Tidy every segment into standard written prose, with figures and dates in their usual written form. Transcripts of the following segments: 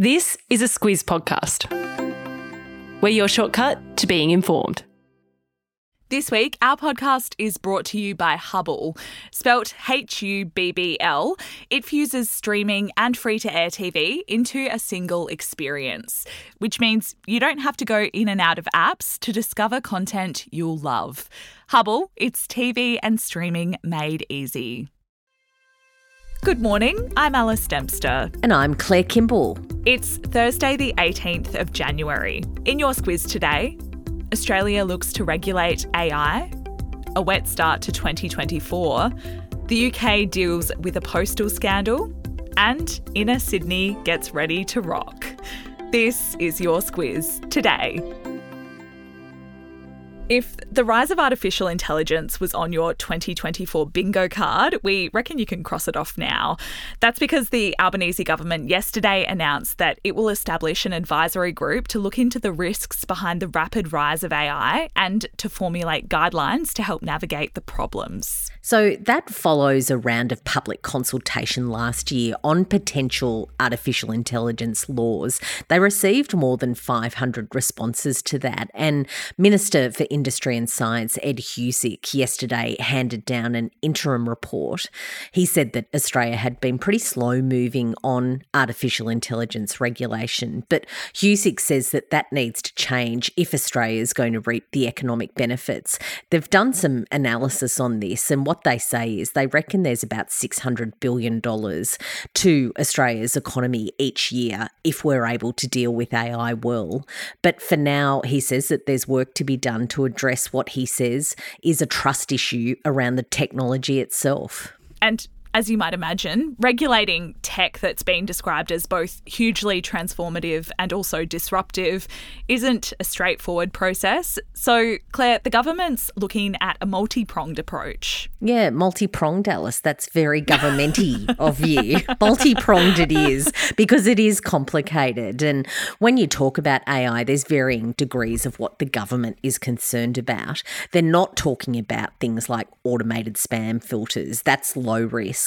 This is a Squiz podcast. We're your shortcut to being informed. This week, our podcast is brought to you by Hubble, spelt H-U-B-B-L. It fuses streaming and free-to-air TV into a single experience, which means you don't have to go in and out of apps to discover content you'll love. Hubble, it's TV and streaming made easy. Good morning, I'm Alice Dempster. And I'm Claire Kimball. It's Thursday the 18th of January. In your Squiz today, Australia looks to regulate AI, a wet start to 2024, the UK deals with a postal scandal, and inner Sydney gets ready to rock. This is your Squiz today. If the rise of artificial intelligence was on your 2024 bingo card, we reckon you can cross it off now. That's because the Albanese government yesterday announced that it will establish an advisory group to look into the risks behind the rapid rise of AI and to formulate guidelines to help navigate the problems. So that follows a round of public consultation last year on potential artificial intelligence laws. They received more than 500 responses to that, and Minister for Industry and Science, Ed Husic, yesterday handed down an interim report. He said that Australia had been pretty slow moving on artificial intelligence regulation, but Husic says that that needs to change if Australia is going to reap the economic benefits. They've done some analysis on this, and what they say is they reckon there's about $600 billion to Australia's economy each year if we're able to deal with AI well. But for now, he says that there's work to be done to address what he says is a trust issue around the technology itself. And as you might imagine, regulating tech that's been described as both hugely transformative and also disruptive isn't a straightforward process. So, Claire, the government's looking at a multi-pronged approach. Yeah, multi-pronged, Alice. That's very government-y of you. Multi-pronged it is, because it is complicated. And when you talk about AI, there's varying degrees of what the government is concerned about. They're not talking about things like automated spam filters. That's low risk.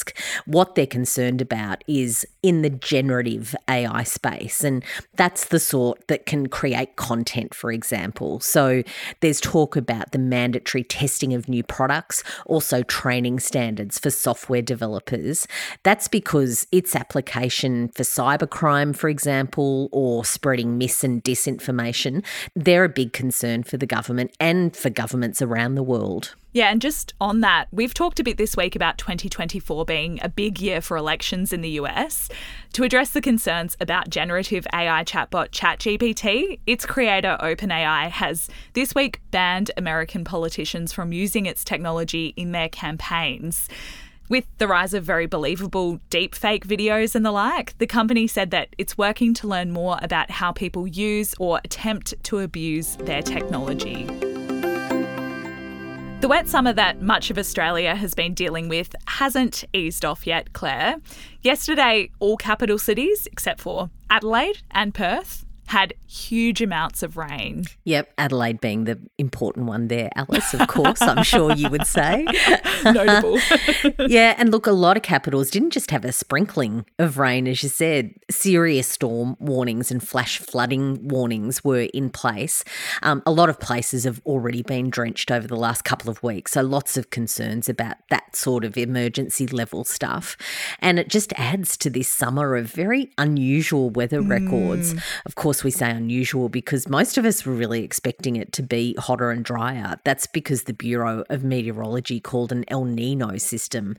What they're concerned about is in the generative AI space, and that's the sort that can create content, for example. So there's talk about the mandatory testing of new products, also training standards for software developers. That's because its application for cybercrime, for example, or spreading mis and disinformation, they're a big concern for the government and for governments around the world. Yeah, and just on that, we've talked a bit this week about 2024 being a big year for elections in the US. To address the concerns about generative AI chatbot ChatGPT, its creator OpenAI has this week banned American politicians from using its technology in their campaigns. With the rise of very believable deepfake videos and the like, the company said that it's working to learn more about how people use or attempt to abuse their technology. The wet summer that much of Australia has been dealing with hasn't eased off yet, Claire. Yesterday, all capital cities, except for Adelaide and Perth, had huge amounts of rain. Yep, Adelaide being the important one there, Alice, of course, I'm sure you would say. Notable. Yeah, and look, a lot of capitals didn't just have a sprinkling of rain, as you said. Serious storm warnings and flash flooding warnings were in place. A lot of places have already been drenched over the last couple of weeks, so lots of concerns about that sort of emergency level stuff. And it just adds to this summer of very unusual weather records. Of course, we say unusual because most of us were really expecting it to be hotter and drier. That's because the Bureau of Meteorology called an El Nino system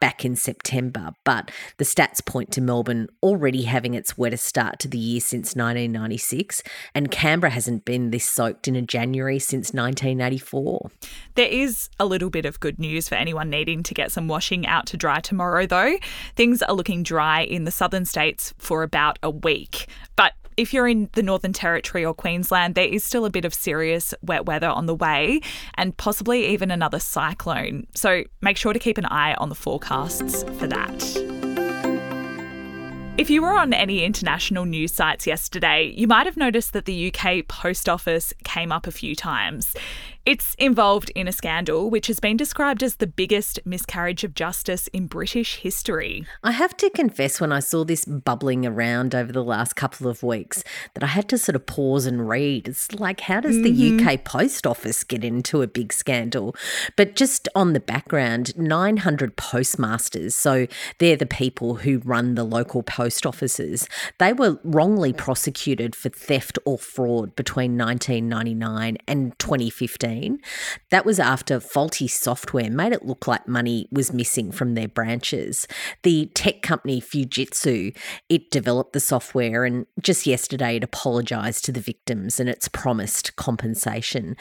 back in September. But the stats point to Melbourne already having its wettest start to the year since 1996, and Canberra hasn't been this soaked in a January since 1984. There is a little bit of good news for anyone needing to get some washing out to dry tomorrow, though. Things are looking dry in the southern states for about a week. But if you're in the Northern Territory or Queensland, there is still a bit of serious wet weather on the way and possibly even another cyclone. So make sure to keep an eye on the forecasts for that. If you were on any international news sites yesterday, you might have noticed that the UK Post Office came up a few times. It's involved in a scandal which has been described as the biggest miscarriage of justice in British history. I have to confess, when I saw this bubbling around over the last couple of weeks, that I had to sort of pause and read. It's like, how does the UK Post Office get into a big scandal? But just on the background, 900 postmasters, so they're the people who run the local post offices, they were wrongly prosecuted for theft or fraud between 1999 and 2015. That was after faulty software made it look like money was missing from their branches. The tech company Fujitsu, it developed the software, and just yesterday it apologised to the victims and it's promised compensation.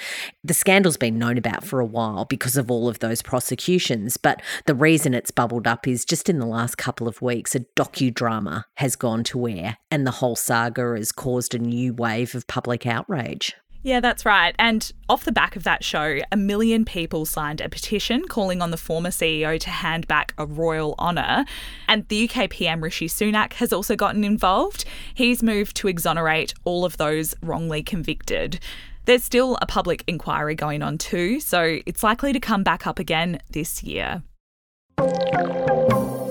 The scandal's been known about for a while because of all of those prosecutions, but the reason it's bubbled up is just in the last couple of weeks a docudrama has gone to air, and the whole saga has caused a new wave of public outrage. Yeah, that's right. And off the back of that show, 1 million people signed a petition calling on the former CEO to hand back a royal honour. And the UK PM Rishi Sunak has also gotten involved. He's moved to exonerate all of those wrongly convicted. There's still a public inquiry going on too, so it's likely to come back up again this year.